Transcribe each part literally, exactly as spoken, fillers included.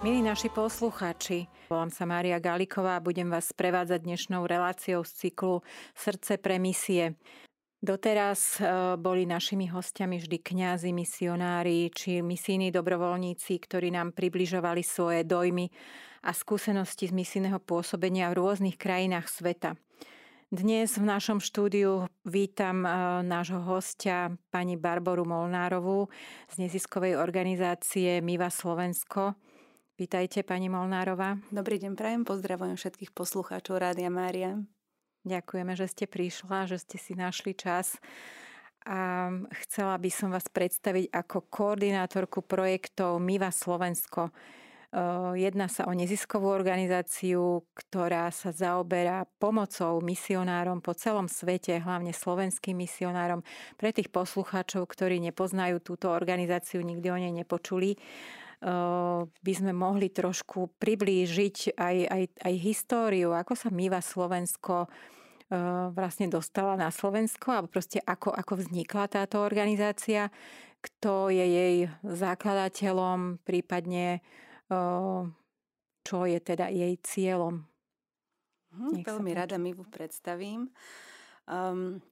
Milí naši poslucháči, volám sa Mária Gáliková a budem vás sprevádzať dnešnou reláciou z cyklu Srdce pre misie. Doteraz boli našimi hostiami vždy kňazi, misionári či misijní dobrovoľníci, ktorí nám približovali svoje dojmy a skúsenosti z misijného pôsobenia v rôznych krajinách sveta. Dnes v našom štúdiu vítam nášho hostia, pani Barboru Molnárovú z neziskovej organizácie Miva Slovensko. Vítajte, pani Molnárová. Dobrý deň prajem, pozdravujem všetkých poslucháčov Rádia Mária. Ďakujeme, že ste prišla, že ste si našli čas. A chcela by som vás predstaviť ako koordinátorku projektov Miva Slovensko. Jedná sa o neziskovú organizáciu, ktorá sa zaoberá pomocou misionárom po celom svete, hlavne slovenským misionárom. Pre tých poslucháčov, ktorí nepoznajú túto organizáciu, nikdy o nej nepočuli, by sme mohli trošku priblížiť aj, aj, aj históriu, ako sa Miva Slovensko vlastne dostala na Slovensko, alebo proste ako, ako vznikla táto organizácia, kto je jej zakladateľom, prípadne čo je teda jej cieľom. Hm, veľmi rada Mivu predstavím. Um...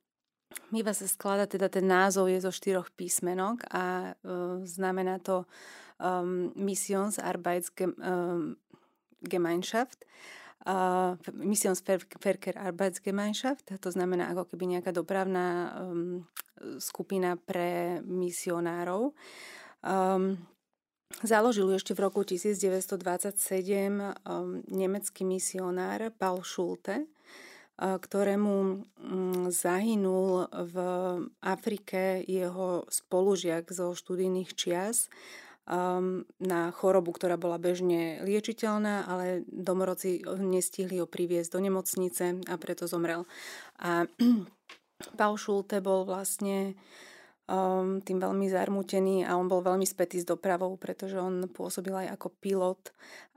Miva sa skladá, teda ten názov je zo štyroch písmenok a e, znamená to um, Missionsverker uh, Arbeitsgemeinschaft, to znamená ako keby nejaká dopravná um, skupina pre misionárov. Um, založil ju ešte v roku devätnásť dvadsaťsedem um, nemecký misionár Paul Schulte, ktorému zahynul v Afrike jeho spolužiak zo študijných čias na chorobu, ktorá bola bežne liečiteľná, ale domorodci nestihli ho priviesť do nemocnice a preto zomrel. A Paul Schulte bol vlastne tým veľmi zarmútený a on bol veľmi spätý s dopravou, pretože on pôsobil aj ako pilot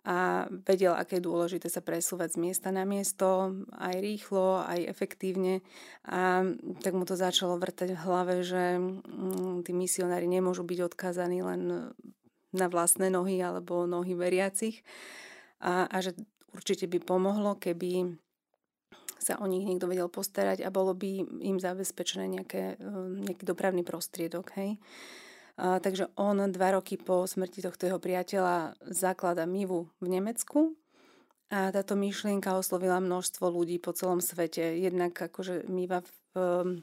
a vedel, aké je dôležité sa presúvať z miesta na miesto, aj rýchlo, aj efektívne. A tak mu to začalo vrtať v hlave, že tí misionári nemôžu byť odkázaní len na vlastné nohy alebo nohy veriacich a, a že určite by pomohlo, keby sa o nich niekto vedel postarať a bolo by im zabezpečené nejaké, nejaký dopravný prostriedok. Hej. A, takže on dva roky po smrti tohto jeho priateľa zaklada Mivu v Nemecku a táto myšlienka oslovila množstvo ľudí po celom svete. Jednak akože Miva v,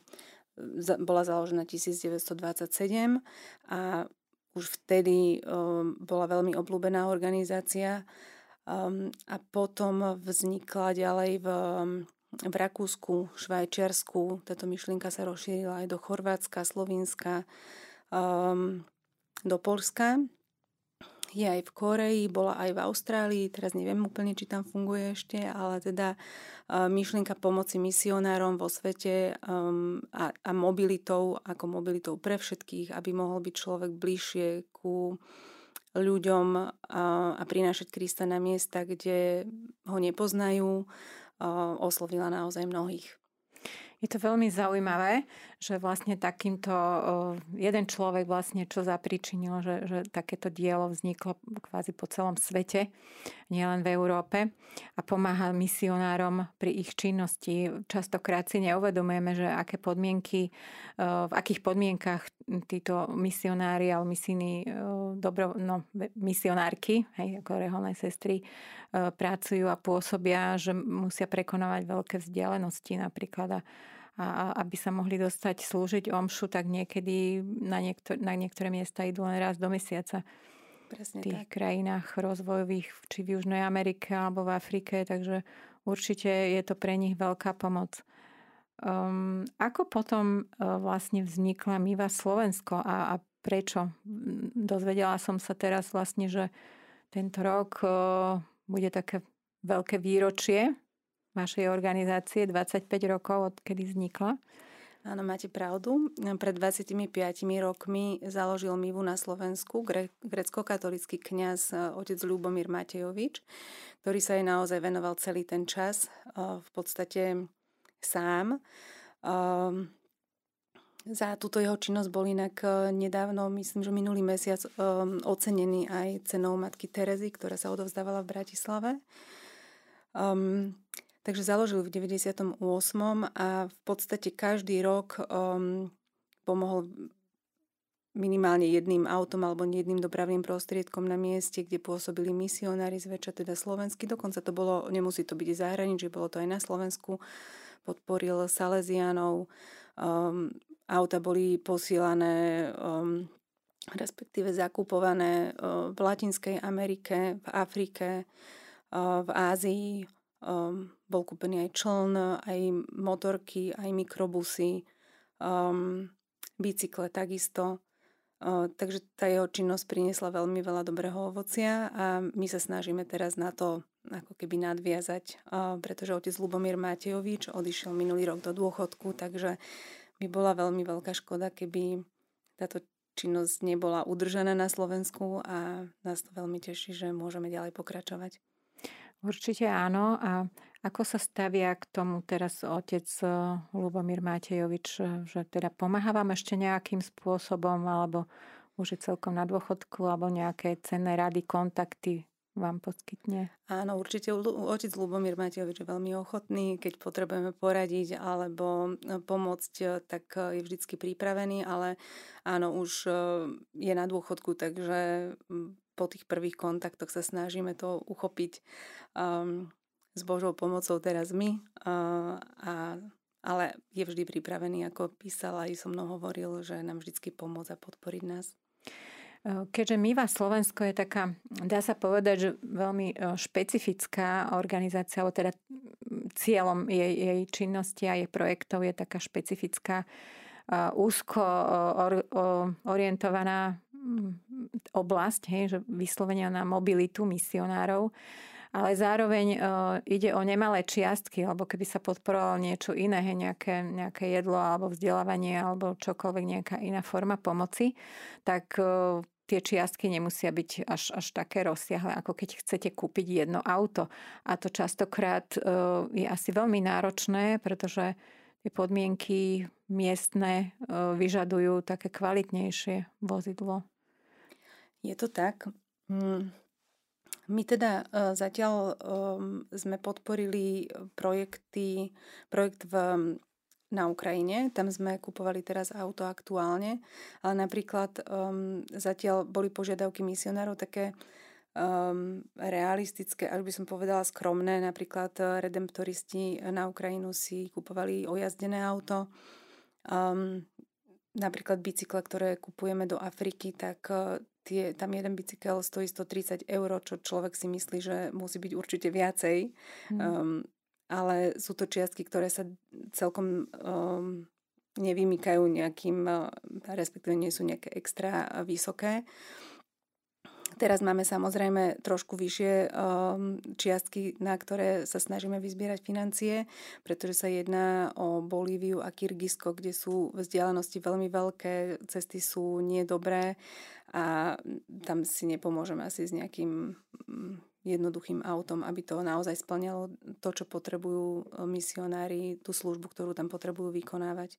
za, bola založená devätnásť dvadsaťsedem a už vtedy um, bola veľmi obľúbená organizácia um, a potom vznikla ďalej v... v Rakúsku, Švajčiarsku. Táto myšlienka sa rozšírila aj do Chorvátska, Slovinska, um, do Poľska. Je aj v Koreji, bola aj v Austrálii, teraz neviem úplne, či tam funguje ešte, ale teda uh, myšlienka pomoci misionárom vo svete um, a, a mobilitou, ako mobilitou pre všetkých, aby mohol byť človek bližšie ku ľuďom uh, a prinášať Krista na miesta, kde ho nepoznajú, oslovila naozaj mnohých. Je to veľmi zaujímavé, že vlastne takýmto jeden človek vlastne čo zapričinil, že, že takéto dielo vzniklo kvázi po celom svete, nielen v Európe a pomáha misionárom pri ich činnosti. Častokrát si neuvedomujeme, že aké podmienky, v akých podmienkach títo misionári alebo misijní dobro, no, misionárky, hej, ako reholné sestry, pracujú a pôsobia, že musia prekonávať veľké vzdialenosti napríklad a a aby sa mohli dostať slúžiť omšu, tak niekedy na, niektor- na niektoré miesta idú len raz do mesiaca. Presne v tých tak. krajinách rozvojových, či v Južnej Amerike alebo v Afrike, takže určite je to pre nich veľká pomoc. Um, ako potom uh, vlastne vznikla Miva Slovensko a, a prečo? Dozvedela som sa teraz vlastne, že tento rok uh, bude také veľké výročie vašej organizácie, dvadsaťpäť rokov, odkedy vznikla. Áno, máte pravdu. Pred dvadsaťpäť rokmi založil Mivu na Slovensku gre- grécko-katolícky kňaz otec Ľubomír Matejovič, ktorý sa jej naozaj venoval celý ten čas, v podstate sám. Za túto jeho činnosť bol inak nedávno, myslím, že minulý mesiac um, ocenený aj cenou matky Terezy, ktorá sa odovzdávala v Bratislave. Um, takže založil v deväťdesiatom ôsmom a v podstate každý rok um, pomohol minimálne jedným autom alebo jedným dopravným prostriedkom na mieste, kde pôsobili misionári zväčša, teda slovenskí. Dokonca to bolo, nemusí to byť zahraničí, bolo to aj na Slovensku. Podporil Salesiánov, um, auta boli posielané, um, respektíve zakupované um, v Latinskej Amerike, v Afrike, um, v Ázii. Um, bol kúpený aj čln, aj motorky, aj mikrobusy, um, bicykle takisto. Um, takže tá jeho činnosť priniesla veľmi veľa dobrého ovocia a my sa snažíme teraz na to ako keby nadviazať, um, pretože otec Ľubomír Matejovič odišiel minulý rok do dôchodku, takže by bola veľmi veľká škoda, keby táto činnosť nebola udržaná na Slovensku a nás to veľmi teší, že môžeme ďalej pokračovať. Určite áno. A ako sa stavia k tomu teraz otec Ľubomír Matejovič, že teda pomáha vám ešte nejakým spôsobom, alebo už je celkom na dôchodku, alebo nejaké cenné rady, kontakty vám poskytne? Áno, určite otec Ľubomír Matejovič je veľmi ochotný, keď potrebujeme poradiť alebo pomôcť, tak je vždycky pripravený, ale áno, už je na dôchodku, takže po tých prvých kontaktoch sa snažíme to uchopiť um, s Božou pomocou teraz my, uh, a, ale je vždy pripravený, ako písal aj so mnou hovoril, že nám vždycky pomôcť a podporiť nás. Keďže Miva Slovensko je taká, dá sa povedať, že veľmi špecifická organizácia, alebo teda cieľom jej, jej činnosti a jej projektov je taká špecifická, úzko orientovaná oblasť, hej, že vyslovenia na mobilitu misionárov, ale zároveň ide o nemalé čiastky, alebo keby sa podporovalo niečo iné, hej, nejaké, nejaké jedlo alebo vzdelávanie alebo čokoľvek, nejaká iná forma pomoci, tak tie čiastky nemusia byť až, až také rozsiahle, ako keď chcete kúpiť jedno auto. A to častokrát je asi veľmi náročné, pretože tie podmienky miestne vyžadujú také kvalitnejšie vozidlo. Je to tak. My teda zatiaľ sme podporili projekty, projekt v, na Ukrajine. Tam sme kupovali teraz auto aktuálne, ale napríklad zatiaľ boli požiadavky misionárov také realistické, až by som povedala skromné. Napríklad redemptoristi na Ukrajinu si kupovali ojazdené auto. Um, napríklad bicykle, ktoré kupujeme do Afriky, tak tie, tam jeden bicykel stojí sto tridsať eur, čo človek si myslí, že musí byť určite viacej. Mm. Um, ale sú to čiastky, ktoré sa celkom um, nevymykajú nejakým, respektíve nie sú nejaké extra vysoké. Teraz máme samozrejme trošku vyššie um, čiastky, na ktoré sa snažíme vyzbierať financie, pretože sa jedná o Bolíviu a Kyrgyzsko, kde sú vzdialenosti veľmi veľké, cesty sú nedobré a tam si nepomôžeme asi s nejakým jednoduchým autom, aby to naozaj splňalo to, čo potrebujú misionári, tú službu, ktorú tam potrebujú vykonávať.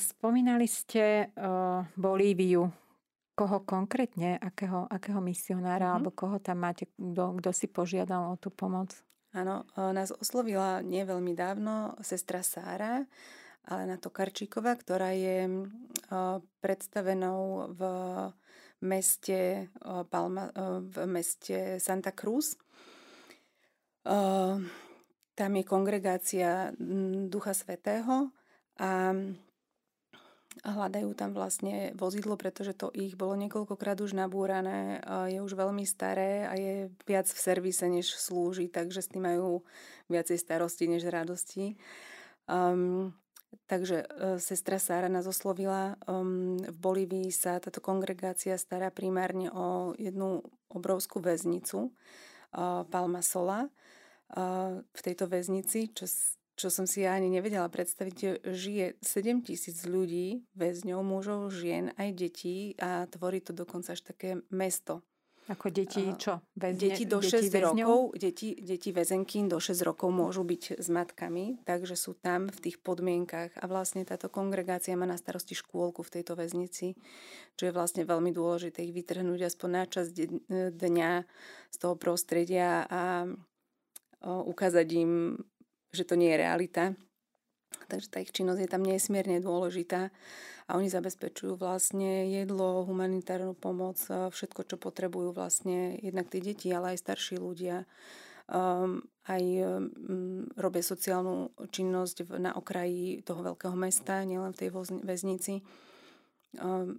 Spomínali ste uh, Bolíviu. Koho konkrétne, akého, akého misionára, mm. alebo koho tam máte, kto si požiadal o tú pomoc? Áno, nás oslovila nie veľmi dávno sestra Sára Alena Tokarčíková, ktorá je predstavenou v meste, Palma, v meste Santa Cruz. Tam je kongregácia Ducha Svätého a hľadajú tam vlastne vozidlo, pretože to ich bolo niekoľkokrát už nabúrané, je už veľmi staré a je viac v servise, než slúži, takže s tým majú viacej starosti, než radosti. Um, takže uh, sestra Sára nás oslovila. Um, v Bolívii sa táto kongregácia stará primárne o jednu obrovskú väznicu, uh, Palmasola. Uh, v tejto väznici, čo čo som si ja ani nevedela predstaviť, žije sedem tisíc ľudí, väzňov, mužov, žien, aj detí a tvorí to dokonca až také mesto. Ako deti čo? Väzne, deti do deti šesť väzňov? Rokov, deti, deti väzenky do šesť rokov môžu byť s matkami, takže sú tam v tých podmienkach. A vlastne táto kongregácia má na starosti škôlku v tejto väznici, čo je vlastne veľmi dôležité ich vytrhnúť aspoň na čas dňa z toho prostredia a ukázať im, že to nie je realita. Takže tá ich činnosť je tam nesmierne dôležitá a oni zabezpečujú vlastne jedlo, humanitárnu pomoc, všetko, čo potrebujú vlastne jednak tie deti, ale aj starší ľudia. Um, aj um, robia sociálnu činnosť v, na okraji toho veľkého mesta, nielen v tej väznici. Um,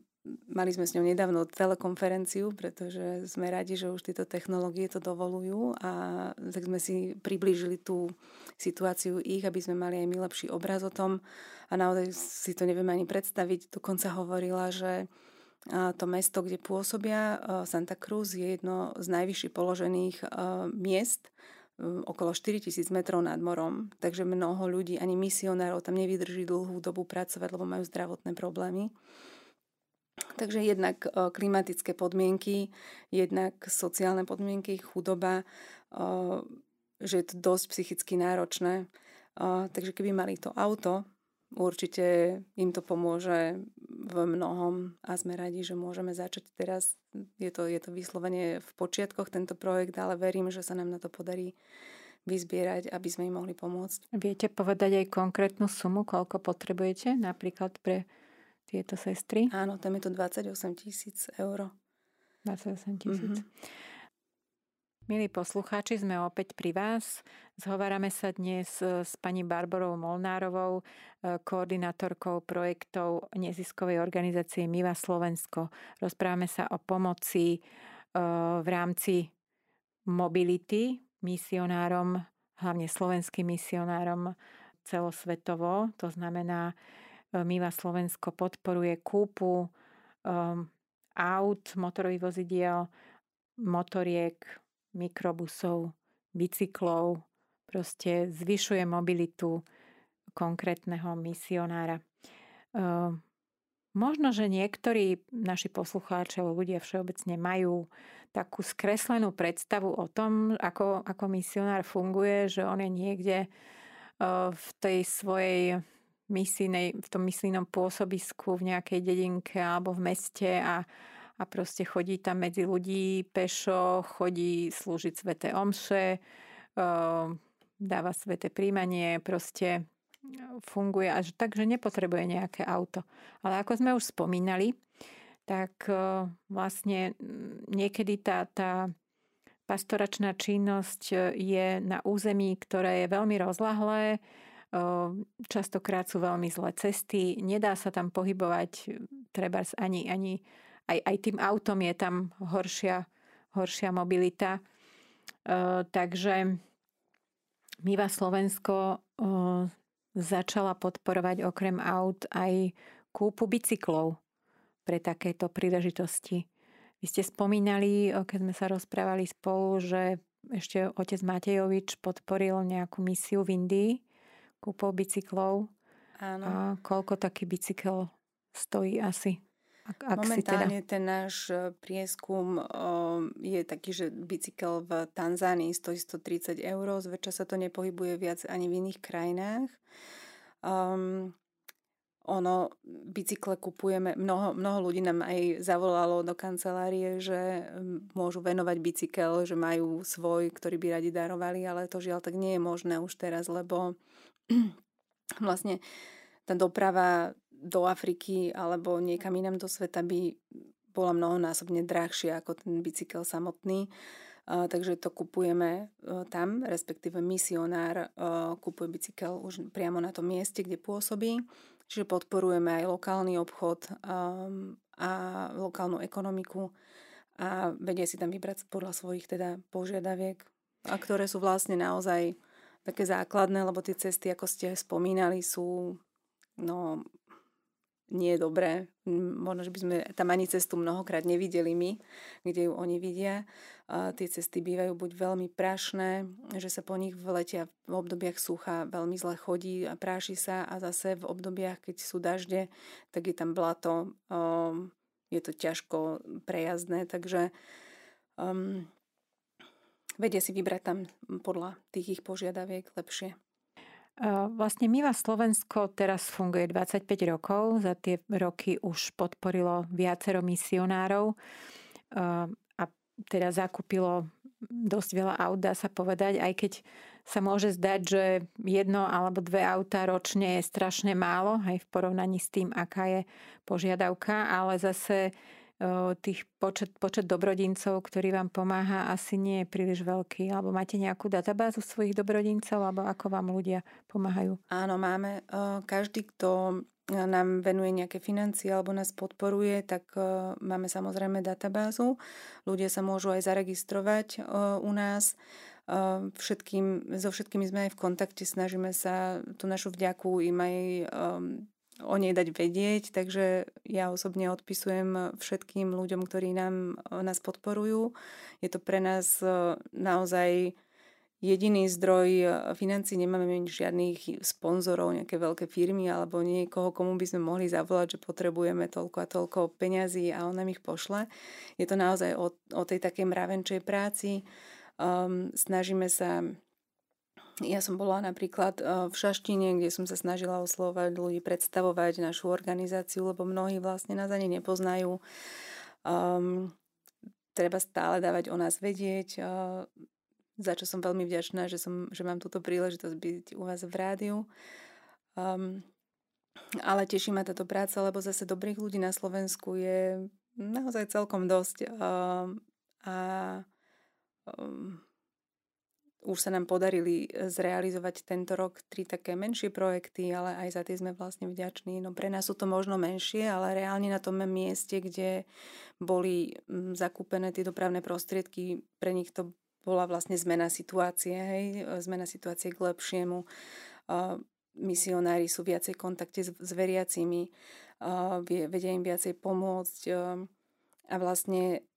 mali sme s ňou nedávno telekonferenciu, pretože sme radi, že už tieto technológie to dovolujú, a tak sme si priblížili tú situáciu ich, aby sme mali aj my lepší obraz o tom, a naozaj si to neviem ani predstaviť. Dokonca hovorila, že to mesto, kde pôsobia, Santa Cruz, je jedno z najvyššie položených miest, okolo štyritisíc metrov nad morom, takže mnoho ľudí, ani misionárov tam nevydrží dlhú dobu pracovať, lebo majú zdravotné problémy. Takže jednak klimatické podmienky, jednak sociálne podmienky, chudoba, že je to dosť psychicky náročné. Takže keby mali to auto, určite im to pomôže v mnohom a sme radi, že môžeme začať teraz. Je to, je to vyslovene v počiatkoch tento projekt, ale verím, že sa nám na to podarí vyzbierať, aby sme im mohli pomôcť. Viete povedať aj konkrétnu sumu, koľko potrebujete napríklad pre tieto sestry? Áno, tam je to dvadsaťosem tisíc eur. dvadsaťosem tisíc. Mm-hmm. Milí poslucháči, sme opäť pri vás. Zhovárame sa dnes s pani Barborou Molnárovou, koordinátorkou projektov neziskovej organizácie Miva Slovensko. Rozprávame sa o pomoci v rámci mobility misionárom, hlavne slovenským misionárom celosvetovo. To znamená, Miva Slovensko podporuje kúpu um, aut, motorových vozidiel, motoriek, mikrobusov, bicyklov. Proste zvyšuje mobilitu konkrétneho misionára. Um, možno, že niektorí naši poslucháči alebo ľudia všeobecne majú takú skreslenú predstavu o tom, ako, ako misionár funguje, že on je niekde uh, v tej svojej misijnej, v tom misijnom pôsobisku v nejakej dedinke alebo v meste a, a proste chodí tam medzi ľudí pešo, chodí slúžiť sväté omše, dáva sväté príjmanie, proste funguje až tak, že nepotrebuje nejaké auto. Ale ako sme už spomínali, tak vlastne niekedy tá, tá pastoračná činnosť je na území, ktoré je veľmi rozlahlé, častokrát sú veľmi zlé cesty, nedá sa tam pohybovať, trebárs ani, ani aj, aj tým autom je tam horšia, horšia mobilita. E, takže Miva Slovensko e, začala podporovať okrem aut aj kúpu bicyklov pre takéto príležitosti. Vy ste spomínali, keď sme sa rozprávali spolu, že ešte otec Matejovič podporil nejakú misiu v Indii kúpou bicyklov. Áno. A koľko taký bicykel stojí asi? Ak, ak momentálne teda... ten náš prieskum je taký, že bicykel v Tanzánii stojí stotridsať eur, zväčša sa to nepohybuje viac ani v iných krajinách. Um, ono, bicykle kupujeme, mnoho, mnoho ľudí nám aj zavolalo do kancelárie, že môžu venovať bicykel, že majú svoj, ktorý by radi darovali, ale to žiaľ tak nie je možné už teraz, lebo vlastne tá doprava do Afriky alebo niekam inam do sveta by bola mnohonásobne drahšia ako ten bicykel samotný. Takže to kupujeme tam, respektíve misionár kupuje bicykel už priamo na tom mieste, kde pôsobí. Čiže podporujeme aj lokálny obchod a lokálnu ekonomiku a vedia si tam vybrať podľa svojich teda požiadaviek, a ktoré sú vlastne naozaj také základné, lebo tie cesty, ako ste spomínali, sú no, nie dobré. Možno, že by sme tam ani cestu mnohokrát nevideli my, kde ju oni vidia. A tie cesty bývajú buď veľmi prašné, že sa po nich v lete v obdobiach sucha veľmi zle chodí a práši sa, a zase v obdobiach, keď sú dažde, tak je tam blato, je to ťažko prejazdné, takže um, vedia si vybrať tam podľa tých ich požiadaviek lepšie. Vlastne Miva Slovensko teraz funguje dvadsaťpäť rokov. Za tie roky už podporilo viacero misionárov a teda zakúpilo dosť veľa aut, dá sa povedať, aj keď sa môže zdať, že jedno alebo dve autá ročne je strašne málo, aj v porovnaní s tým, aká je požiadavka, ale zase tých počet, počet dobrodincov, ktorí vám pomáha, asi nie je príliš veľký. Alebo máte nejakú databázu svojich dobrodincov, alebo ako vám ľudia pomáhajú? Áno, máme. Každý, kto nám venuje nejaké financie alebo nás podporuje, tak máme samozrejme databázu. Ľudia sa môžu aj zaregistrovať u nás. Všetkým, so všetkými sme aj v kontakte. Snažíme sa tú našu vďaku im aj o nej dať vedieť, takže ja osobne odpisujem všetkým ľuďom, ktorí nám, nás podporujú. Je to pre nás naozaj jediný zdroj financií. Nemáme žiadnych sponzorov, nejaké veľké firmy alebo niekoho, komu by sme mohli zavolať, že potrebujeme toľko a toľko peňazí a on nám ich pošle. Je to naozaj o, o tej takej mravenčej práci. Um, snažíme sa... Ja som bola napríklad v Šaštine, kde som sa snažila oslovať ľudí, predstavovať našu organizáciu, lebo mnohí vlastne nás ani nepoznajú. Um, treba stále dávať o nás vedieť, uh, za čo som veľmi vďačná, že, som, že mám túto príležitosť byť u vás v rádiu. Um, ale teší ma táto práca, lebo zase dobrých ľudí na Slovensku je naozaj celkom dosť. Um, a... Um, Už sa nám podarili zrealizovať tento rok tri také menšie projekty, ale aj za tie sme vlastne vďační. No pre nás sú to možno menšie, ale reálne na tom mieste, kde boli zakúpené tie dopravné prostriedky, pre nich to bola vlastne zmena situácie, hej? Zmena situácie k lepšiemu. Misionári sú viacej v kontakte s veriacimi, vedia im viacej pomôcť a vlastne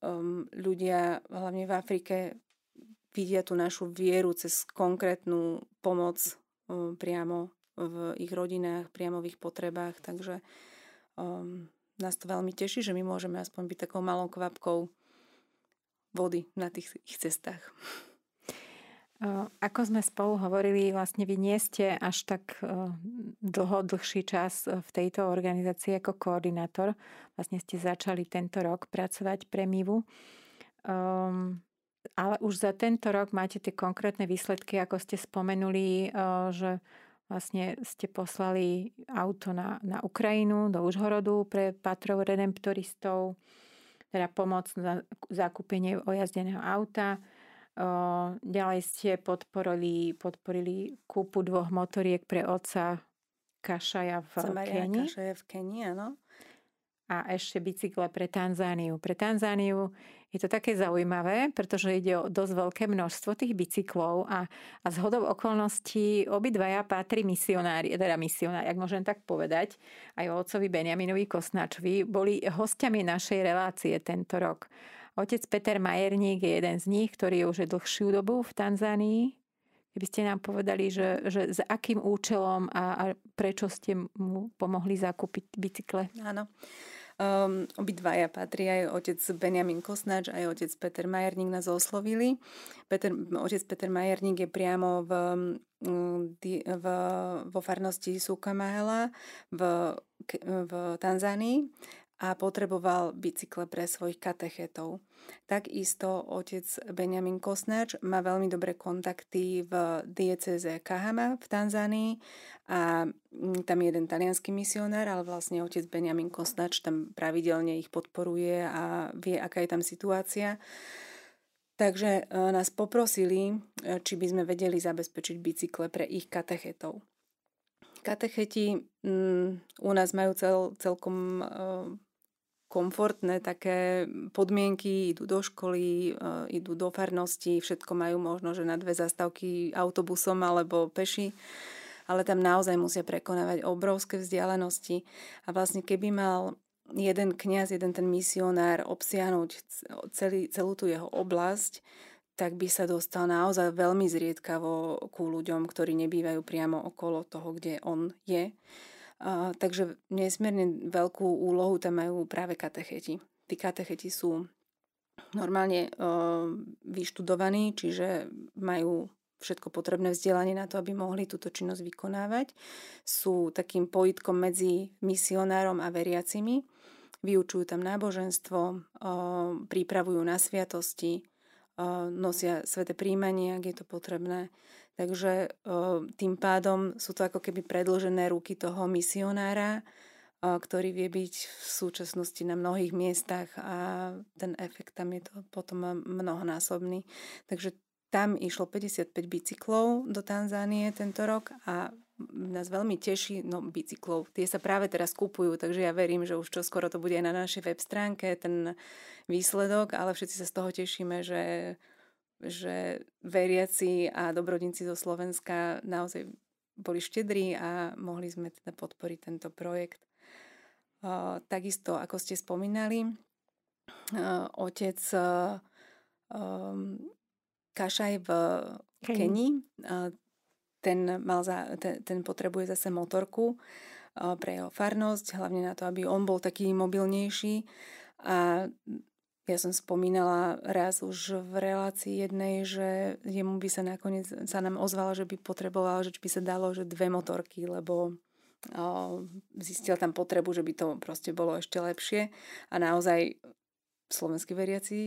ľudia, hlavne v Afrike, vidia tú našu vieru cez konkrétnu pomoc priamo v ich rodinách, priamo v ich potrebách. Takže um, nás to veľmi teší, že my môžeme aspoň byť takou malou kvapkou vody na tých ich cestách. Ako sme spolu hovorili, vlastne vy nie ste až tak dlho, dlhší čas v tejto organizácii ako koordinátor. Vlastne ste začali tento rok pracovať pre Mivu. Um, Ale už za tento rok máte tie konkrétne výsledky, ako ste spomenuli, že vlastne ste poslali auto na, na Ukrajinu, do Užhorodu pre patrov redemptoristov, teda pomoc na zakúpenie ojazdeného auta. Ďalej ste podporili, podporili kúpu dvoch motoriek pre otca Kašaja v Kenii. Kašaja v Kenii, áno. A ešte bicykle pre Tanzániu. Pre Tanzániu je to také zaujímavé, pretože ide o dosť veľké množstvo tých bicyklov a, a zhodou okolností obidvaja patrí misionári, teda misionári, ak môžem tak povedať, aj o otcovi Benjaminovi Kosnáčovi, boli hostiami našej relácie tento rok. Otec Peter Majerník je jeden z nich, ktorý už je dlhšiu dobu v Tanzánii. Keby ste nám povedali, že, že za akým účelom a, a prečo ste mu pomohli zakúpiť bicykle? Áno. Um, obidvaja patrí, aj otec Benjamín Kosnáč, aj otec Peter Majerník nás oslovili. Peter, otec Peter Majerník je priamo v, v, vo farnosti Sukamahela v, v Tanzánii a potreboval bicykle pre svojich katechetov. Takisto otec Benjamín Kosnáč má veľmi dobré kontakty v diecéze Kahama v Tanzánii a tam je jeden taliansky misionár, ale vlastne otec Benjamín Kosnáč tam pravidelne ich podporuje a vie, aká je tam situácia. Takže nás poprosili, či by sme vedeli zabezpečiť bicykle pre ich katechetov. Katecheti m, u nás majú cel, celkom e, komfortné také podmienky, idú do školy, e, idú do farnosti, všetko majú možno, že na dve zastávky autobusom alebo peši, ale tam naozaj musia prekonávať obrovské vzdialenosti a vlastne keby mal jeden kňaz, jeden ten misionár obsiahnuť celý, celú tú jeho oblasť, tak by sa dostal naozaj veľmi zriedkavo ku ľuďom, ktorí nebývajú priamo okolo toho, kde on je. Uh, takže nesmierne veľkú úlohu tam majú práve katecheti. Tí katecheti sú normálne vyštudovaní, čiže majú všetko potrebné vzdelanie na to, aby mohli túto činnosť vykonávať. Sú takým pojitkom medzi misionárom a veriacimi. Vyučujú tam náboženstvo, pripravujú na sviatosti, nosia sväté príjmanie, ak je to potrebné. Takže tým pádom sú to ako keby predĺžené ruky toho misionára, ktorý vie byť v súčasnosti na mnohých miestach a ten efekt tam je to potom mnohonásobný. Takže tam išlo päťdesiatpäť bicyklov do Tanzánie tento rok a nás veľmi teší, no bicyklov, tie sa práve teraz kupujú, takže ja verím, že už čoskoro to bude aj na našej web stránke ten výsledok, ale všetci sa z toho tešíme, že, že veriaci a dobrodinci zo Slovenska naozaj boli štedrí a mohli sme teda podporiť tento projekt. Uh, takisto, ako ste spomínali, uh, otec uh, um, Kašaj v Kenii. Ten, mal za, ten, ten potrebuje zase motorku pre jeho farnosť, hlavne na to, aby on bol taký mobilnejší. A ja som spomínala raz už v relácii jednej, že jemu by sa nakoniec sa nám ozvalo, že by potreboval, že by sa dalo, že dve motorky, lebo zistil tam potrebu, že by to proste bolo ešte lepšie. A naozaj slovenskí veriaci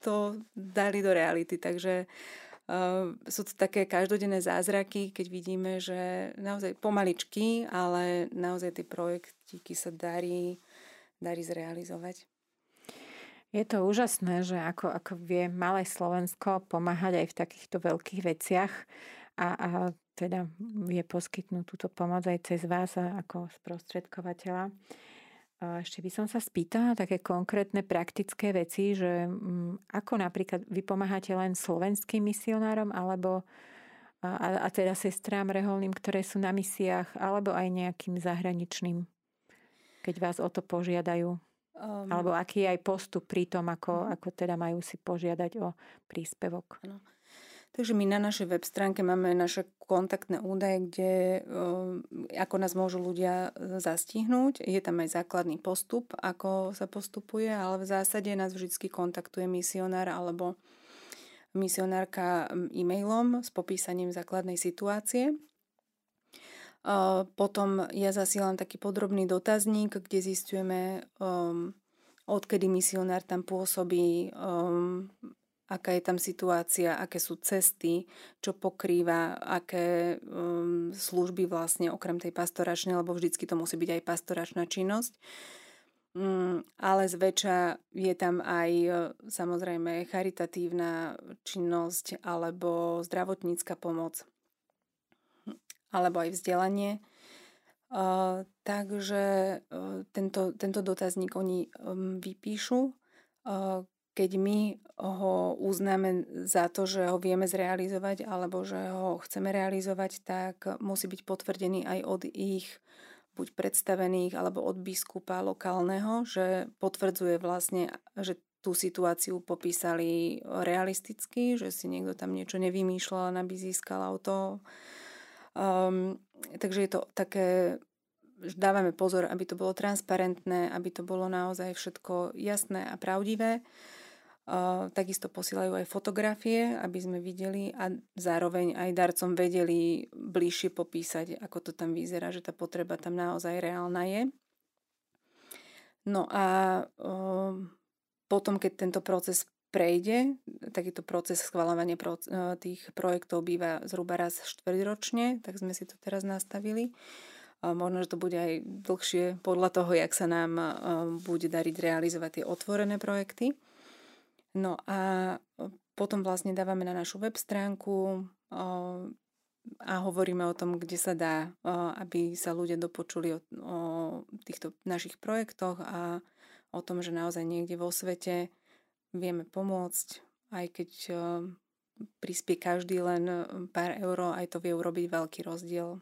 to dali do reality, takže uh, sú to také každodenné zázraky, keď vidíme, že naozaj pomaličky, ale naozaj tie projektíky sa darí, darí zrealizovať. Je to úžasné, že ako, ako vie malé Slovensko pomáhať aj v takýchto veľkých veciach a, a teda vie poskytnúť túto pomoc aj cez vás ako sprostredkovateľa. Ešte by som sa spýtala také konkrétne praktické veci, že ako napríklad vy pomáhate len slovenským misionárom alebo a, a teda sestrám reholným, ktoré sú na misiách, alebo aj nejakým zahraničným, keď vás o to požiadajú? Um, alebo aký je aj postup pri tom, ako, ako teda majú si požiadať o príspevok? No. Takže my na našej web stránke máme naše kontaktné údaje, kde, ako nás môžu ľudia zastihnúť. Je tam aj základný postup, ako sa postupuje, ale v zásade nás vždy kontaktuje misionár alebo misionárka e-mailom s popísaním základnej situácie. Potom ja zasielam taký podrobný dotazník, kde zistujeme, odkedy misionár tam pôsobí, aká je tam situácia, aké sú cesty, čo pokrýva, aké um, služby vlastne okrem tej pastoračnej, lebo vždycky to musí byť aj pastoračná činnosť. Um, ale zväčša je tam aj samozrejme charitatívna činnosť alebo zdravotnícka pomoc alebo aj vzdelanie. Uh, takže uh, tento, tento dotazník oni um, vypíšu, uh, keď my ho uznáme za to, že ho vieme zrealizovať alebo že ho chceme realizovať, tak musí byť potvrdený aj od ich buď predstavených alebo od biskupa lokálneho, že potvrdzuje vlastne, že tú situáciu popísali realisticky, že si niekto tam niečo nevymýšľal, aby získal auto. Um, takže je to také... Dávame pozor, aby to bolo transparentné, aby to bolo naozaj všetko jasné a pravdivé. Takisto posielajú aj fotografie, aby sme videli a zároveň aj darcom vedeli bližšie popísať, ako to tam vyzerá, že tá potreba tam naozaj reálna je. No a potom, keď tento proces prejde, takýto proces schvaľovania tých projektov býva zhruba raz štvrťročne, tak sme si to teraz nastavili. Možno, že to bude aj dlhšie podľa toho, jak sa nám bude dariť realizovať tie otvorené projekty. No a potom vlastne dávame na našu web stránku a hovoríme o tom, kde sa dá, aby sa ľudia dopočuli o, o týchto našich projektoch a o tom, že naozaj niekde vo svete vieme pomôcť, aj keď prispie každý len pár euro, aj to vie urobiť veľký rozdiel.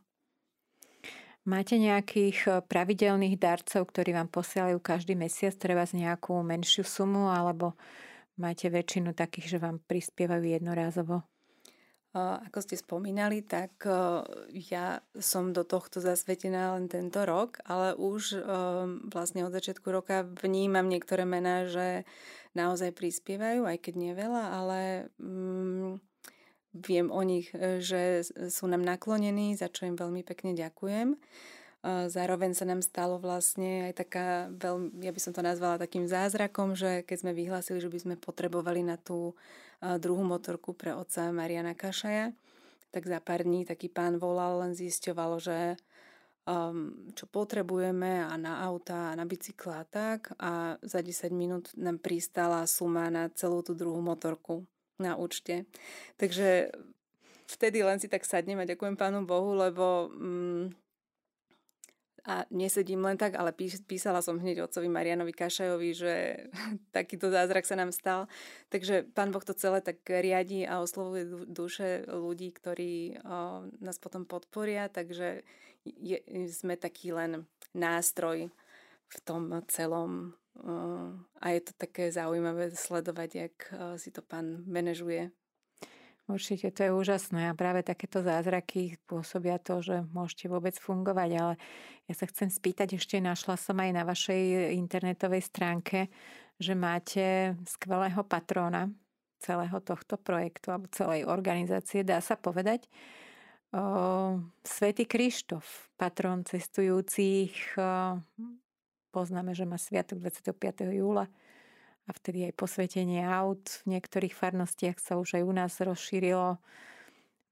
Máte nejakých pravidelných darcov, ktorí vám posielajú každý mesiac treba z nejakú menšiu sumu, alebo máte väčšinu takých, že vám prispievajú jednorázovo? Ako ste spomínali, tak ja som do tohto zasvetená len tento rok, ale už vlastne od začiatku roka vnímam niektoré mená, že naozaj prispievajú, aj keď nie veľa, ale mm, viem o nich, že sú nám naklonení, za čo im veľmi pekne ďakujem. Zároveň sa nám stalo vlastne aj taká, veľmi, ja by som to nazvala takým zázrakom, že keď sme vyhlásili, že by sme potrebovali na tú druhú motorku pre otca Mariana Kašaja, tak za pár dní taký pán volal, len zisťoval, že um, čo potrebujeme a na auta a na bicykla a tak, a za desať minút nám pristala suma na celú tú druhú motorku na účte. Takže vtedy len si tak sadnem a ďakujem Pánu Bohu, lebo... Um, A nesedím len tak, ale písala som hneď otcovi Marianovi Kašajovi, že takýto zázrak sa nám stal. Takže Pán Boh to celé tak riadi a oslovuje duše ľudí, ktorí o, nás potom podporia. Takže je, sme taký len nástroj v tom celom. O, a je to také zaujímavé sledovať, jak o, si to Pán manažuje. Určite, to je úžasné a práve takéto zázraky pôsobia to, že môžete vôbec fungovať, ale ja sa chcem spýtať, ešte našla som aj na vašej internetovej stránke, že máte skvelého patróna celého tohto projektu alebo celej organizácie, dá sa povedať, Svätý Krištof, patrón cestujúcich, poznáme, že má sviatok dvadsiateho piateho júla, a vtedy aj posvetenie aut. V niektorých farnostiach sa už aj u nás rozšírilo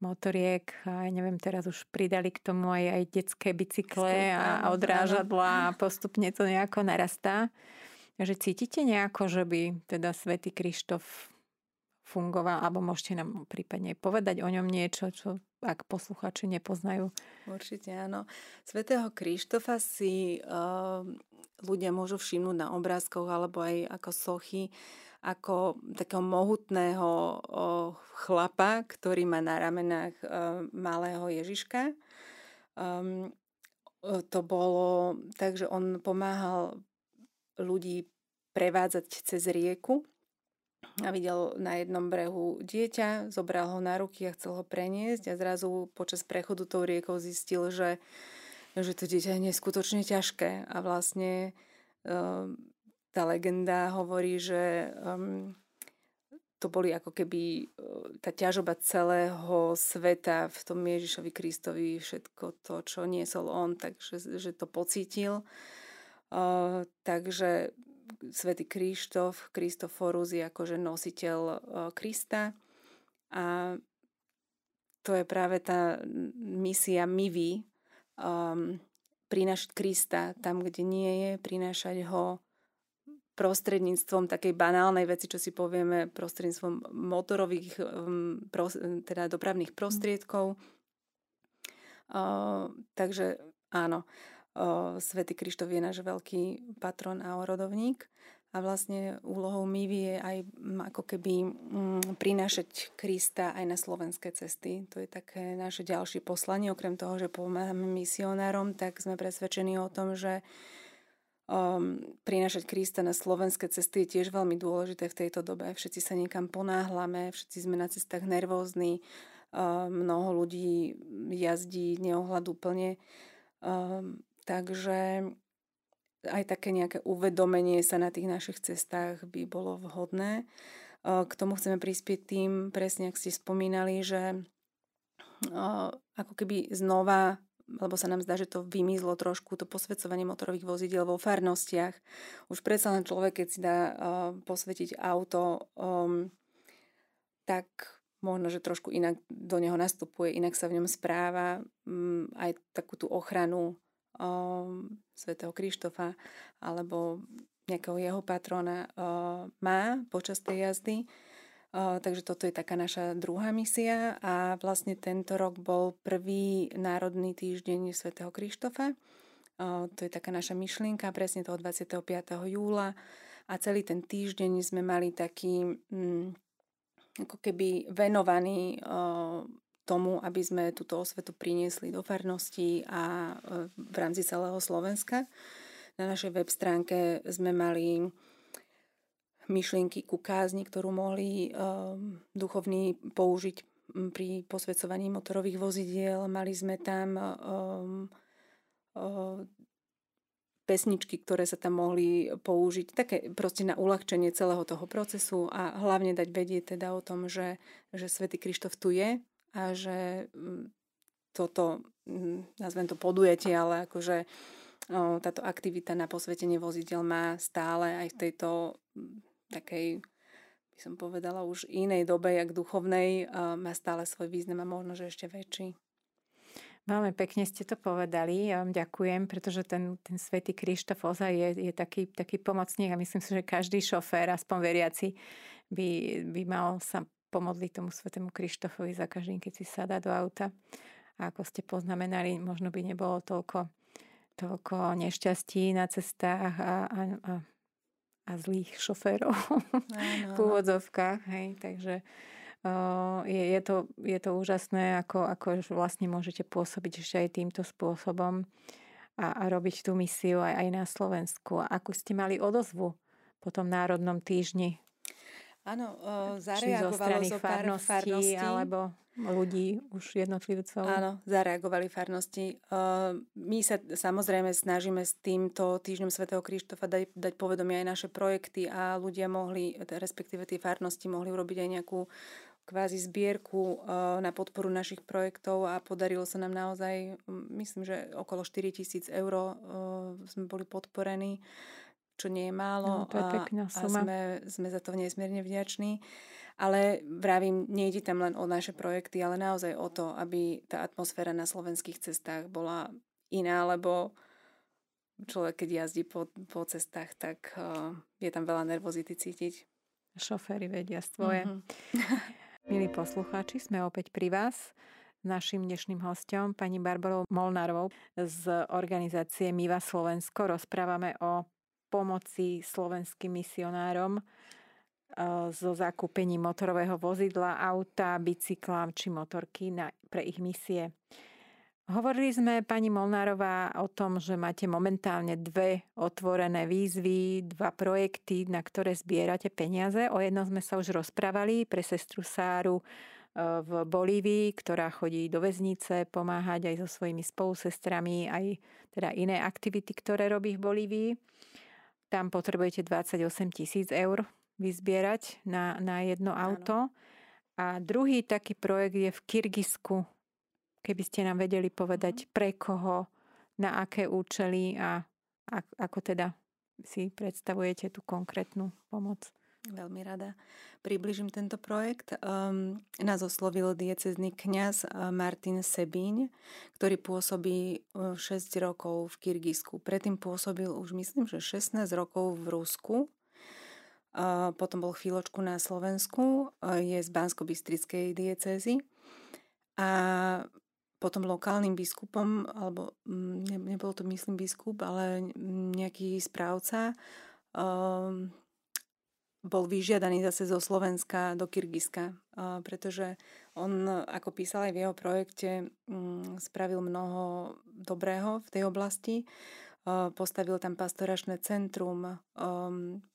motoriek a neviem, teraz už pridali k tomu aj, aj detské bicykle a odrážadla a postupne to nejako narastá. Takže cítite nejako, že by teda Svätý Krištof fungoval, alebo môžete nám prípadne povedať o ňom niečo, čo ak posluchači nepoznajú? Určite áno. Svätého Krištofa si... Uh... ľudia môžu všimnúť na obrázkoch alebo aj ako sochy, ako takého mohutného chlapa, ktorý má na ramenách malého Ježiška. Um, to bolo tak, že on pomáhal ľudí prevádzať cez rieku a videl na jednom brehu dieťa, zobral ho na ruky a chcel ho preniesť a zrazu počas prechodu tou riekou zistil, že že to dieťa je neskutočne ťažké a vlastne um, tá legenda hovorí, že um, to boli ako keby um, tá ťažoba celého sveta v tom Ježišovi Kristovi, všetko to, čo niesol on, takže že to pocítil. Uh, takže Svätý Krištof, Kristoforus je akože nositeľ uh, Krista a to je práve tá misia Mivy, Um, prinášať Krista tam, kde nie je, prinášať ho prostredníctvom takej banálnej veci, čo si povieme, prostredníctvom motorových um, pros, teda dopravných prostriedkov. Uh, takže áno, uh, Svätý Krištof je náš veľký patron a orodovník a vlastne úlohou Mivy je aj um, ako keby um, prinášať Krista aj na slovenské cesty. To je také naše ďalšie poslanie. Okrem toho, že pomáhame misionárom, tak sme presvedčení o tom, že um, prinášať Krista na slovenské cesty je tiež veľmi dôležité v tejto dobe. Všetci sa niekam ponáhlame, všetci sme na cestách nervózni, um, mnoho ľudí jazdí neohľadúplne. Um, takže... aj také nejaké uvedomenie sa na tých našich cestách by bolo vhodné. K tomu chceme prispieť tým, presne ak ste spomínali, že ako keby znova, lebo sa nám zdá, že to vymizlo trošku, to posvedzovanie motorových vozidiel vo farnostiach. Už predsa len človek, keď si dá posvetiť auto, tak možno, že trošku inak do neho nastupuje, inak sa v ňom správa, aj takú tú ochranu Svätého Krištofa alebo nejakého jeho patrona má počas tej jazdy. Takže toto je taká naša druhá misia a vlastne tento rok bol prvý národný týždeň Svätého Krištofa. To je taká naša myšlienka presne toho dvadsiateho piateho júla a celý ten týždeň sme mali taký ako keby venovaný tomu, aby sme túto osvetu priniesli do farnosti a v rámci celého Slovenska. Na našej web stránke sme mali myšlienky ku kázni, ktorú mohli um, duchovní použiť pri posvedcovaní motorových vozidiel. Mali sme tam um, um, pesničky, ktoré sa tam mohli použiť. Také proste na uľahčenie celého toho procesu a hlavne dať vedieť teda o tom, že, že Svätý Krištof tu je a že toto, nazvem to podujatie, ale akože no, táto aktivita na posvetenie vozidiel má stále aj v tejto takej, by som povedala, už inej dobe, jak duchovnej, má stále svoj význam a možno, že ešte väčší. Veľmi pekne ste to povedali, ja vám ďakujem, pretože ten, ten Svätý Krištof ozaj je, je taký, taký pomocník a myslím si, že každý šofér, aspoň veriaci, by, by mal sa pomodliť tomu Svätému Krištofovi za každým, keď si sadá do auta. A ako ste poznamenali, možno by nebolo toľko, toľko nešťastí na cestách a, a, a, a zlých šoférov v úvodzovkách. Hej, takže... Je, je, to, je to úžasné, ako, ako vlastne môžete pôsobiť ešte aj týmto spôsobom a, a robiť tú misiu aj, aj na Slovensku. A akú ste mali odozvu po tom národnom týždni? Áno, zareagovalo zo pár farností alebo ľudí, už jednotlivcov. Áno, zareagovali farnosti. My sa samozrejme snažíme s týmto týždňom Svätého Krištofa dať, dať povedomie aj naše projekty a ľudia mohli, respektíve tie farnosti, mohli urobiť aj nejakú kvázi zbierku na podporu našich projektov a podarilo sa nám naozaj, myslím, že okolo štyritisíc eur sme boli podporení, čo nie je málo, no, to je pekná suma. a sme, sme za to nesmierne vďační. Ale vravím, nejde tam len o naše projekty, ale naozaj o to, aby tá atmosféra na slovenských cestách bola iná, lebo človek, keď jazdí po, po cestách, tak uh, je tam veľa nervozity cítiť. Šoféry vedia svoje. Mm-hmm. Milí poslucháči, sme opäť pri vás. Naším dnešným hosťom, pani Barborou Molnárovou z organizácie Miva Slovensko. Rozprávame o pomoci slovenským misionárom so zakúpením motorového vozidla, auta, bicykla či motorky na, pre ich misie. Hovorili sme, pani Molnárová, o tom, že máte momentálne dve otvorené výzvy, dva projekty, na ktoré zbierate peniaze. O jednom sme sa už rozprávali pre sestru Sáru v Bolívii, ktorá chodí do väznice pomáhať aj so svojimi spolusestrami, aj teda iné aktivity, ktoré robí v Bolívii. Tam potrebujete dvadsaťosem tisíc eur vyzbierať na, na jedno auto. Áno. A druhý taký projekt je v Kirgizsku. Keby ste nám vedeli povedať, pre koho, na aké účely a, a ako teda si predstavujete tú konkrétnu pomoc. Veľmi rada približím tento projekt. Um, nás oslovil diecézny kňaz Martin Sebíň, ktorý pôsobí šesť rokov v Kirgizsku. Predtým pôsobil už myslím, že šestnásť rokov v Rusku. Uh, potom bol chvíľočku na Slovensku. Uh, je z Banskobystrickej diecézy. A potom lokálnym biskupom, alebo ne, nebol to myslím biskup, ale nejaký správca, um, bol vyžiadaný zase zo Slovenska do Kirgizska, pretože on, ako písal aj v jeho projekte, spravil mnoho dobrého v tej oblasti. Postavil tam pastoračné centrum,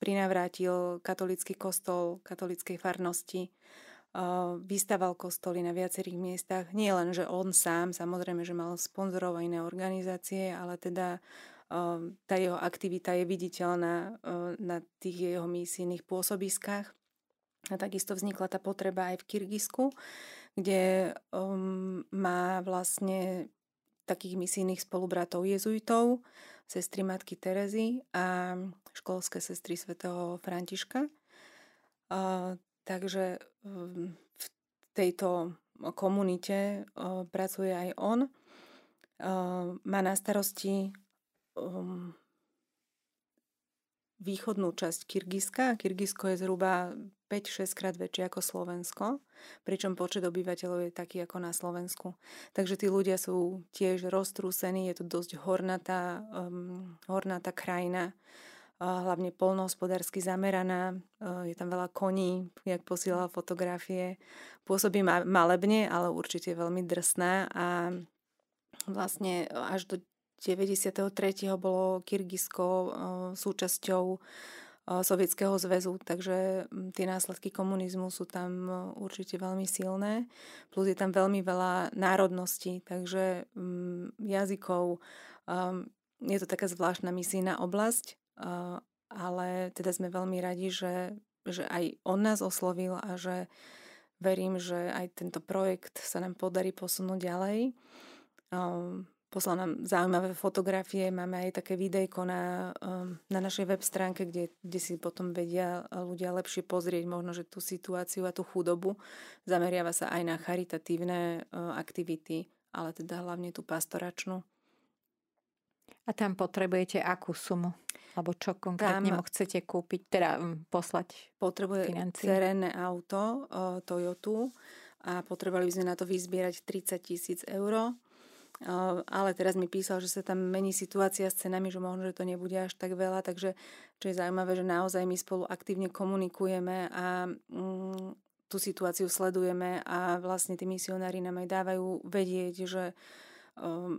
prinavrátil katolícky kostol katolíckej farnosti, vystaval kostoly na viacerých miestach. Nie len, že on sám, samozrejme, že mal sponzorov a iné organizácie, ale teda tá jeho aktivita je viditeľná na tých jeho misijných pôsobiskách. A takisto vznikla tá potreba aj v Kirgizsku, kde um, má vlastne takých misijných spolubratov jezuitov, sestry matky Terezy a školské sestry svätého Františka. Uh, takže um, v tejto komunite uh, pracuje aj on. Uh, má na starosti Um, východnú časť Kirgizska. Kirgizsko je zhruba päť až šesť krát väčšie ako Slovensko, pričom počet obyvateľov je taký ako na Slovensku. Takže tí ľudia sú tiež roztrúsení, je to dosť hornatá, um, hornatá krajina, uh, hlavne poľnohospodársky zameraná, uh, je tam veľa koní, jak posielala fotografie. Pôsobí ma- malebne, ale určite veľmi drsná a vlastne až do deväťdesiattri bolo Kirgizsko súčasťou Sovietskeho zväzu, takže tie následky komunizmu sú tam určite veľmi silné, plus je tam veľmi veľa národností, takže jazykov. Je to taká zvláštna misijná oblasť, ale teda sme veľmi radi, že, že aj on nás oslovil a že verím, že aj tento projekt sa nám podarí posunúť ďalej. Poslal nám zaujímavé fotografie, máme aj také videjko na, na našej web stránke, kde, kde si potom vedia ľudia lepšie pozrieť možno, že tú situáciu a tú chudobu. Zameriava sa aj na charitatívne aktivity, ale teda hlavne tú pastoračnú. A tam potrebujete akú sumu? Alebo čo konkrétne mu chcete kúpiť, teda poslať? Potrebuje financie? Terénne auto, Toyotu, a potrebovali by sme na to vyzbierať tridsať tisíc eur. Ale teraz mi písal, že sa tam mení situácia s cenami, že možno, že to nebude až tak veľa, takže čo je zaujímavé, že naozaj my spolu aktívne komunikujeme a mm, tú situáciu sledujeme a vlastne tí misionári nám aj dávajú vedieť, že um,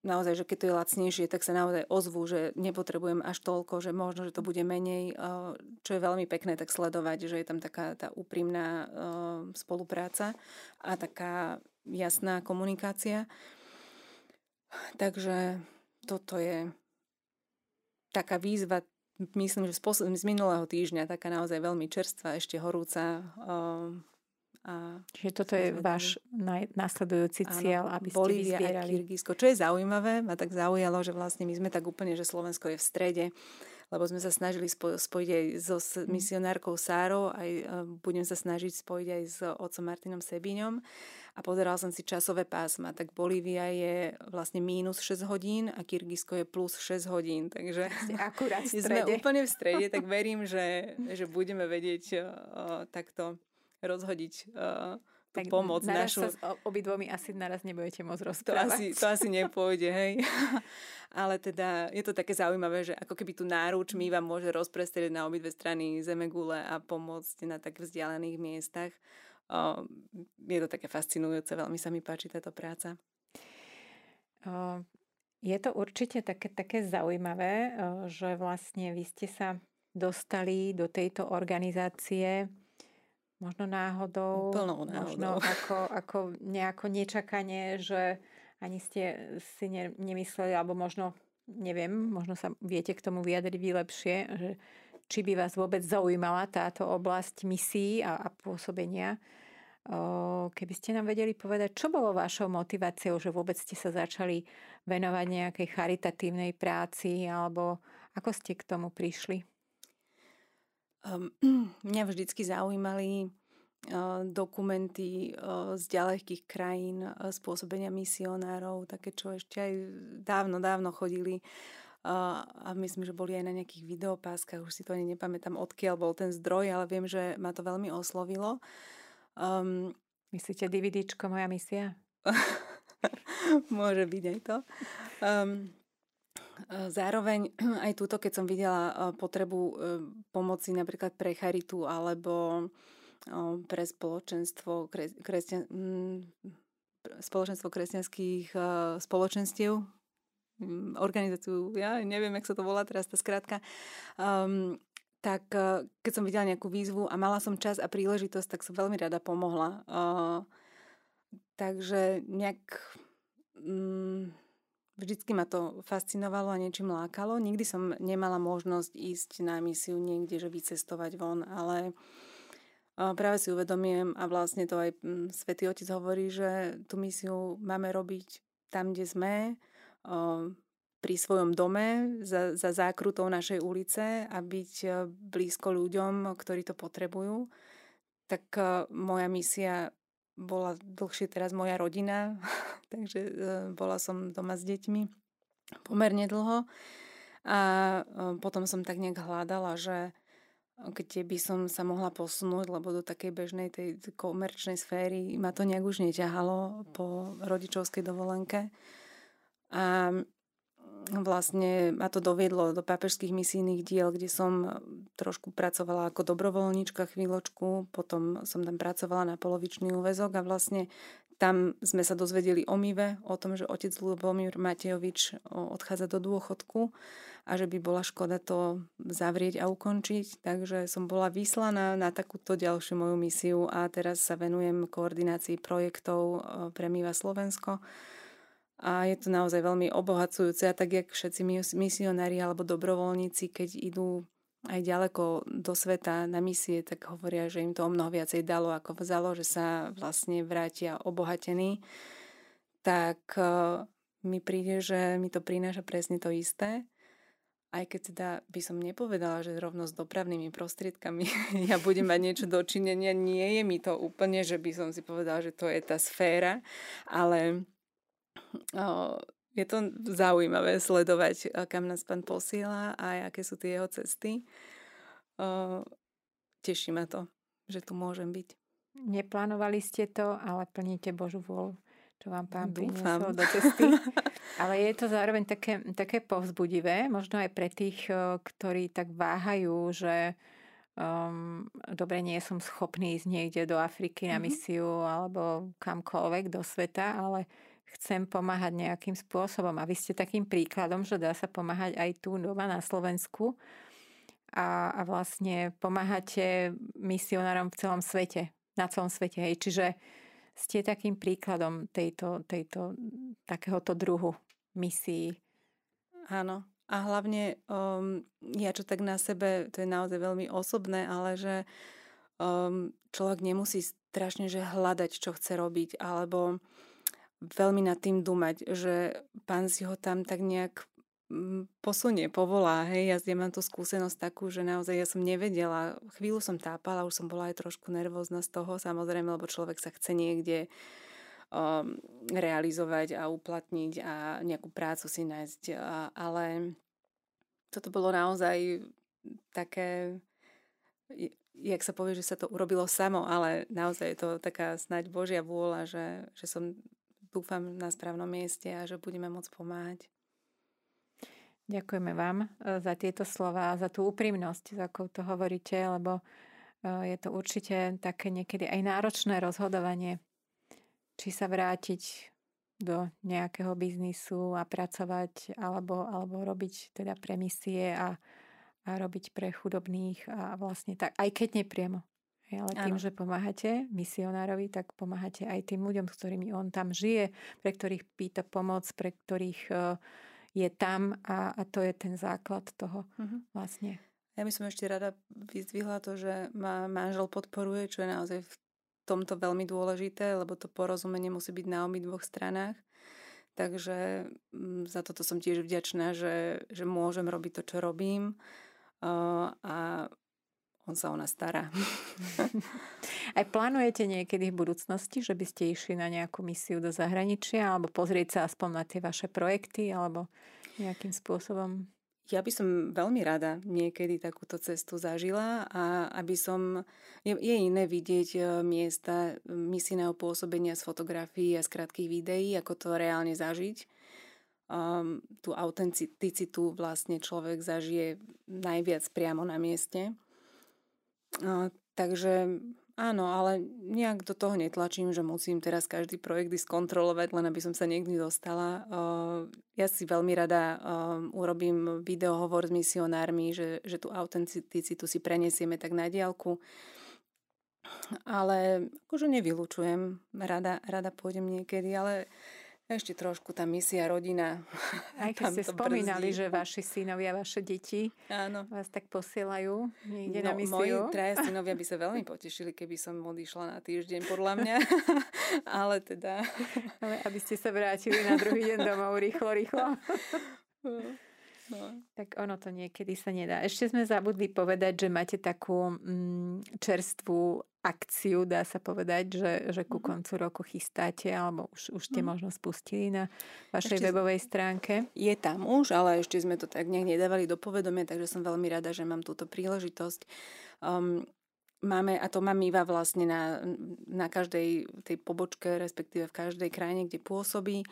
naozaj, že keď to je lacnejšie, tak sa naozaj ozvú, že nepotrebujem až toľko, že možno, že to bude menej, uh, čo je veľmi pekné tak sledovať, že je tam taká tá úprimná uh, spolupráca a taká jasná komunikácia. Takže toto je taká výzva, myslím, že z, posl- z minulého týždňa, taká naozaj veľmi čerstvá, ešte horúca. Um, a Čiže toto je váš naj- následujúci cieľ, áno, aby ste Bolívia vyzbierali. A Kirgizsko. Čo je zaujímavé, ma tak zaujalo, že vlastne my sme tak úplne, že Slovensko je v strede, lebo sme sa snažili spo- spojiť aj so s misionárkou Sárou, aj uh, budem sa snažiť spojiť aj s otcom Martinom Sebíňom. A pozeral som si časové pásma, tak Bolívia je vlastne mínus šesť hodín a Kirgizsko je plus šesť hodín, takže akurát v strede. Sme úplne v strede, tak verím, že, že budeme vedieť uh, takto rozhodiť uh, tú tak pomoc našu. Tak naraz sa s obidvomi asi naraz nebudete môcť rozprávať. To asi, to asi nepôjde, hej. Ale teda je to také zaujímavé, že ako keby tú náruč Miva môže rozprestrieť na obidve strany zemegule a pomôcť na tak vzdialených miestach. O, je to také fascinujúce, veľmi sa mi páči táto práca. O, je to určite také, také zaujímavé, o, že vlastne vy ste sa dostali do tejto organizácie možno náhodou, plnou náhodou. Možno ako, ako nejako nečakanie, že ani ste si ne, nemysleli, alebo možno, neviem, možno sa viete k tomu vyjadriť vy lepšie, že či by vás vôbec zaujímala táto oblasť misií a, a pôsobenia. O, keby ste nám vedeli povedať, čo bolo vašou motiváciou, že vôbec ste sa začali venovať nejakej charitatívnej práci, alebo ako ste k tomu prišli? Um, mňa vždycky zaujímali uh, dokumenty uh, z ďalekých krajín, uh, spôsobenia misionárov, také, čo ešte aj dávno, dávno chodili. A myslím, že boli aj na nejakých videopáskach, už si to ani nepamätám, odkiaľ bol ten zdroj, ale viem, že ma to veľmi oslovilo. Um, Myslíte DVDčko Moja misia? Môže byť aj to. Um, zároveň aj túto, keď som videla potrebu pomoci napríklad pre charitu alebo pre spoločenstvo kres, kresťan, spoločenstvo kresťanských spoločenstiev, organizáciu, ja neviem, jak sa to volá teraz tá skratka, um, tak uh, keď som videla nejakú výzvu a mala som čas a príležitosť, tak som veľmi rada pomohla. Uh, takže nejak um, vždycky ma to fascinovalo a niečím lákalo. Nikdy som nemala možnosť ísť na misiu niekde, že vycestovať von, ale uh, práve si uvedomím a vlastne to aj um, Svätý Otec hovorí, že tú misiu máme robiť tam, kde sme, pri svojom dome, za, za zákrutou našej ulice a byť blízko ľuďom, ktorí to potrebujú. Tak moja misia bola dlhšie teraz moja rodina, takže bola som doma s deťmi pomerne dlho a potom som tak nejak hľadala, že kde by som sa mohla posunúť, lebo do takej bežnej tej komerčnej sféry ma to nejak už neťahalo po rodičovskej dovolenke. A vlastne ma to doviedlo do Pápežských misijných diel, kde som trošku pracovala ako dobrovoľníčka chvíľočku, potom som tam pracovala na polovičný úväzok a vlastne Tam sme sa dozvedeli o Mive, o tom, že otec Ľubomír Matejovič odchádza do dôchodku a že by bola škoda to zavrieť a ukončiť. Takže som bola vyslaná na takúto ďalšiu moju misiu a teraz sa venujem koordinácii projektov pre Miva Slovensko. A je to naozaj veľmi obohacujúce. A tak, jak všetci misionári alebo dobrovoľníci, keď idú aj ďaleko do sveta na misie, tak hovoria, že im to o mnoho viacej dalo, ako vzalo, že sa vlastne vrátia obohatení. Tak uh, mi príde, že mi to prináša presne to isté. Aj keď teda by som nepovedala, že rovno s dopravnými prostriedkami ja budem mať niečo dočinenia. Nie je mi to úplne, že by som si povedala, že to je tá sféra, ale uh, je to zaujímavé sledovať, kam nás pán posiela a aké sú tie jeho cesty. Teší ma to, že tu môžem byť. Neplánovali ste to, ale plníte Božú vôľu, čo vám pán priniesol do cesty. Ale je to zároveň také, také povzbudivé, možno aj pre tých, ktorí tak váhajú, že um, dobre, nie som schopný ísť niekde do Afriky na misiu alebo kamkoľvek do sveta, ale chcem pomáhať nejakým spôsobom. A vy ste takým príkladom, že dá sa pomáhať aj tu doma na Slovensku a, a vlastne pomáhate misionárom v celom svete, na celom svete. Hej. Čiže ste takým príkladom tejto, tejto, takéhoto druhu misií. Áno. A hlavne um, ja čo tak na sebe, to je naozaj veľmi osobné, ale že um, človek nemusí strašne že hľadať, čo chce robiť, alebo veľmi nad tým dúmať, že pán si ho tam tak nejak posunie, povolá. Hej. Ja, ja mám tú skúsenosť takú, že naozaj ja som nevedela. Chvíľu som tápala, už som bola aj trošku nervózna z toho, samozrejme, lebo človek sa chce niekde um, realizovať a uplatniť a nejakú prácu si nájsť. A, ale toto bolo naozaj také, jak sa povie, že sa to urobilo samo, ale naozaj je to taká snáď Božia vôľa, že, že som dúfam na správnom mieste a že budeme môcť pomáhať. Ďakujeme vám za tieto slová, za tú úprimnosť, za akou to hovoríte, lebo je to určite také niekedy aj náročné rozhodovanie, či sa vrátiť do nejakého biznisu a pracovať, alebo, alebo robiť teda pre misie a, a robiť pre chudobných a vlastne tak, aj keď nepriamo. Ale tým, ano. Že pomáhate misionárovi, tak pomáhate aj tým ľuďom, s ktorými on tam žije, pre ktorých pýta pomoc, pre ktorých je tam a, a to je ten základ toho uh-huh. vlastne. Ja by som ešte rada vyzdvihla to, že ma manžel podporuje, čo je naozaj v tomto veľmi dôležité, lebo to porozumenie musí byť na obidvoch stranách. Takže za toto som tiež vďačná, že, že môžem robiť to, čo robím uh, a on sa o nás stará. Aj plánujete niekedy v budúcnosti, že by ste išli na nejakú misiu do zahraničia alebo pozrieť sa aspoň na tie vaše projekty alebo nejakým spôsobom? Ja by som veľmi rada niekedy takúto cestu zažila a aby som... Je, je iné vidieť miesta misijného pôsobenia z fotografií a z krátkych videí, ako to reálne zažiť. Um, tú autenticitu vlastne človek zažije najviac priamo na mieste. No, takže áno, ale nejak do toho netlačím, že musím teraz každý projekt skontrolovať, len aby som sa niekdy dostala. Uh, ja si veľmi rada uh, urobím videohovor s misionármi, že, že tú autenticitu si prenesieme tak na diaľku. Ale akože nevylučujem. Rada, rada pôjdem niekedy, ale ešte trošku tá misia, rodina. Aj keď ste spomínali, brzdí. Že vaši synovia, vaše deti áno. vás tak posielajú niekde no, na misiu. Moji traja synovia by sa veľmi potešili, keby som odišla na týždeň, podľa mňa. Ale teda... Ale aby ste sa vrátili na druhý deň domov rýchlo, rýchlo. No. Tak ono to niekedy sa nedá. Ešte sme zabudli povedať, že máte takú mm, čerstvú akciu, dá sa povedať, že, že ku koncu roku chystáte, alebo už, už ste mm. možno spustili na vašej ešte webovej stránke. Je tam už, ale ešte sme to tak nejak nedávali do povedomia, takže som veľmi rada, že mám túto príležitosť. Um, Máme, a to mám iba vlastne na, na každej tej pobočke, respektíve v každej krajine, kde pôsobí,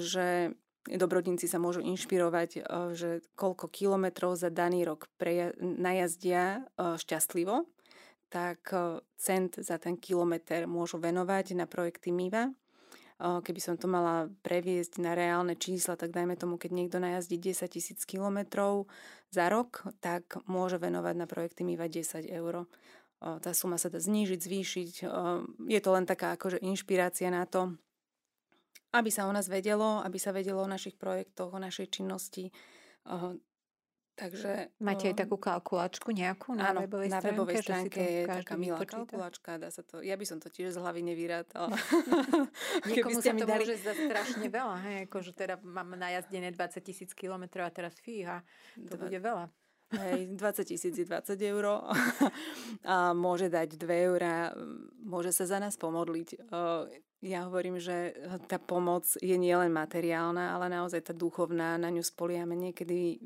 že dobrodinci sa môžu inšpirovať, že koľko kilometrov za daný rok najazdia šťastlivo. tak cent za ten kilometer môžu venovať na projekty Miva. Keby som to mala previesť na reálne čísla, tak dajme tomu, keď niekto najazdí desaťtisíc kilometrov za rok, tak môže venovať na projekty Miva desať eur. Tá suma sa dá znížiť, zvýšiť. Je to len taká akože inšpirácia na to, aby sa o nás vedelo, aby sa vedelo o našich projektoch, o našej činnosti. Takže, máte aj takú kalkulačku nejakú na áno, webovej stránke? Áno, na webovej stránke je taká milá počíta. Kalkulačka. Dá sa to, ja by som to tiež z hlavy nevyrátala. Niekomu sa to dali... môže zdať strašne veľa. Hej, akože teda mám najazdené dvadsať tisíc kilometrov a teraz fíha, to Dva... bude veľa. Hej, dvadsať tisíc je dvadsať eur a môže dať dve eurá, môže sa za nás pomodliť. Ja hovorím, že tá pomoc je nielen materiálna, ale naozaj tá duchovná, na ňu spoliame niekedy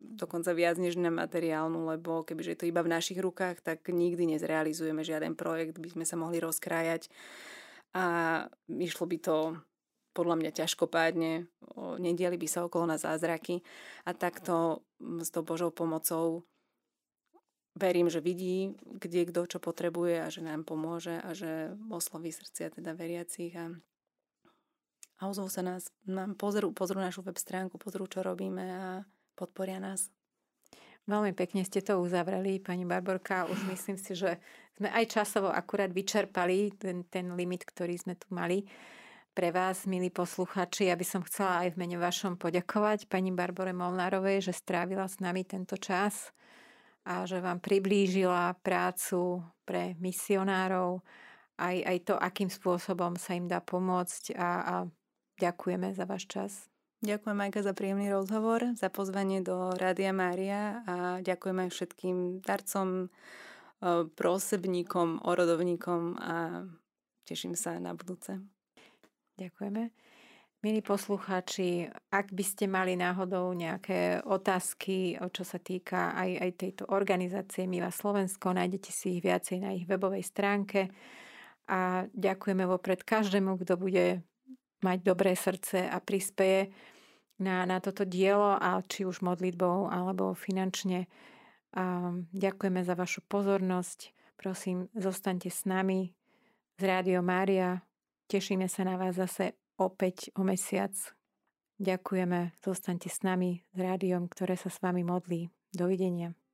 dokonca viac než na materiálnu, lebo kebyže je to iba v našich rukách, tak nikdy nezrealizujeme žiaden projekt, by sme sa mohli rozkrájať a išlo by to podľa mňa ťažkopádne, nediali by sa okolo na zázraky a takto s tou Božou pomocou verím, že vidí, kde kto čo potrebuje a že nám pomôže a že osloví srdcia teda veriacich a a ozvú sa nás, nám pozrú, pozrú našu web stránku, pozrú, čo robíme a podporia nás. Veľmi pekne ste to uzavreli, pani Barborka. Už myslím si, že sme aj časovo akurát vyčerpali ten, ten limit, ktorý sme tu mali pre vás, milí posluchači. Ja by som chcela aj v mene vašom poďakovať pani Barbore Molnárovej, že strávila s nami tento čas a že vám priblížila prácu pre misionárov, aj, aj to, akým spôsobom sa im dá pomôcť a, a ďakujeme za váš čas. Ďakujem, Majka, za príjemný rozhovor, za pozvanie do Rádia Mária a ďakujem aj všetkým darcom, prosebníkom, orodovníkom a teším sa na budúce. Ďakujeme. Milí poslucháči, ak by ste mali náhodou nejaké otázky, o čo sa týka aj, aj tejto organizácie Miva Slovensko, nájdete si ich viacej na ich webovej stránke a ďakujeme vopred každému, kto bude mať dobré srdce a prispeje na, na toto dielo, a či už modlitbou alebo finančne. A ďakujeme za vašu pozornosť. Prosím, zostaňte s nami z Rádio Mária. Tešíme sa na vás zase opäť o mesiac. Ďakujeme, zostaňte s nami, s rádiom, ktoré sa s vami modlí. Dovidenia.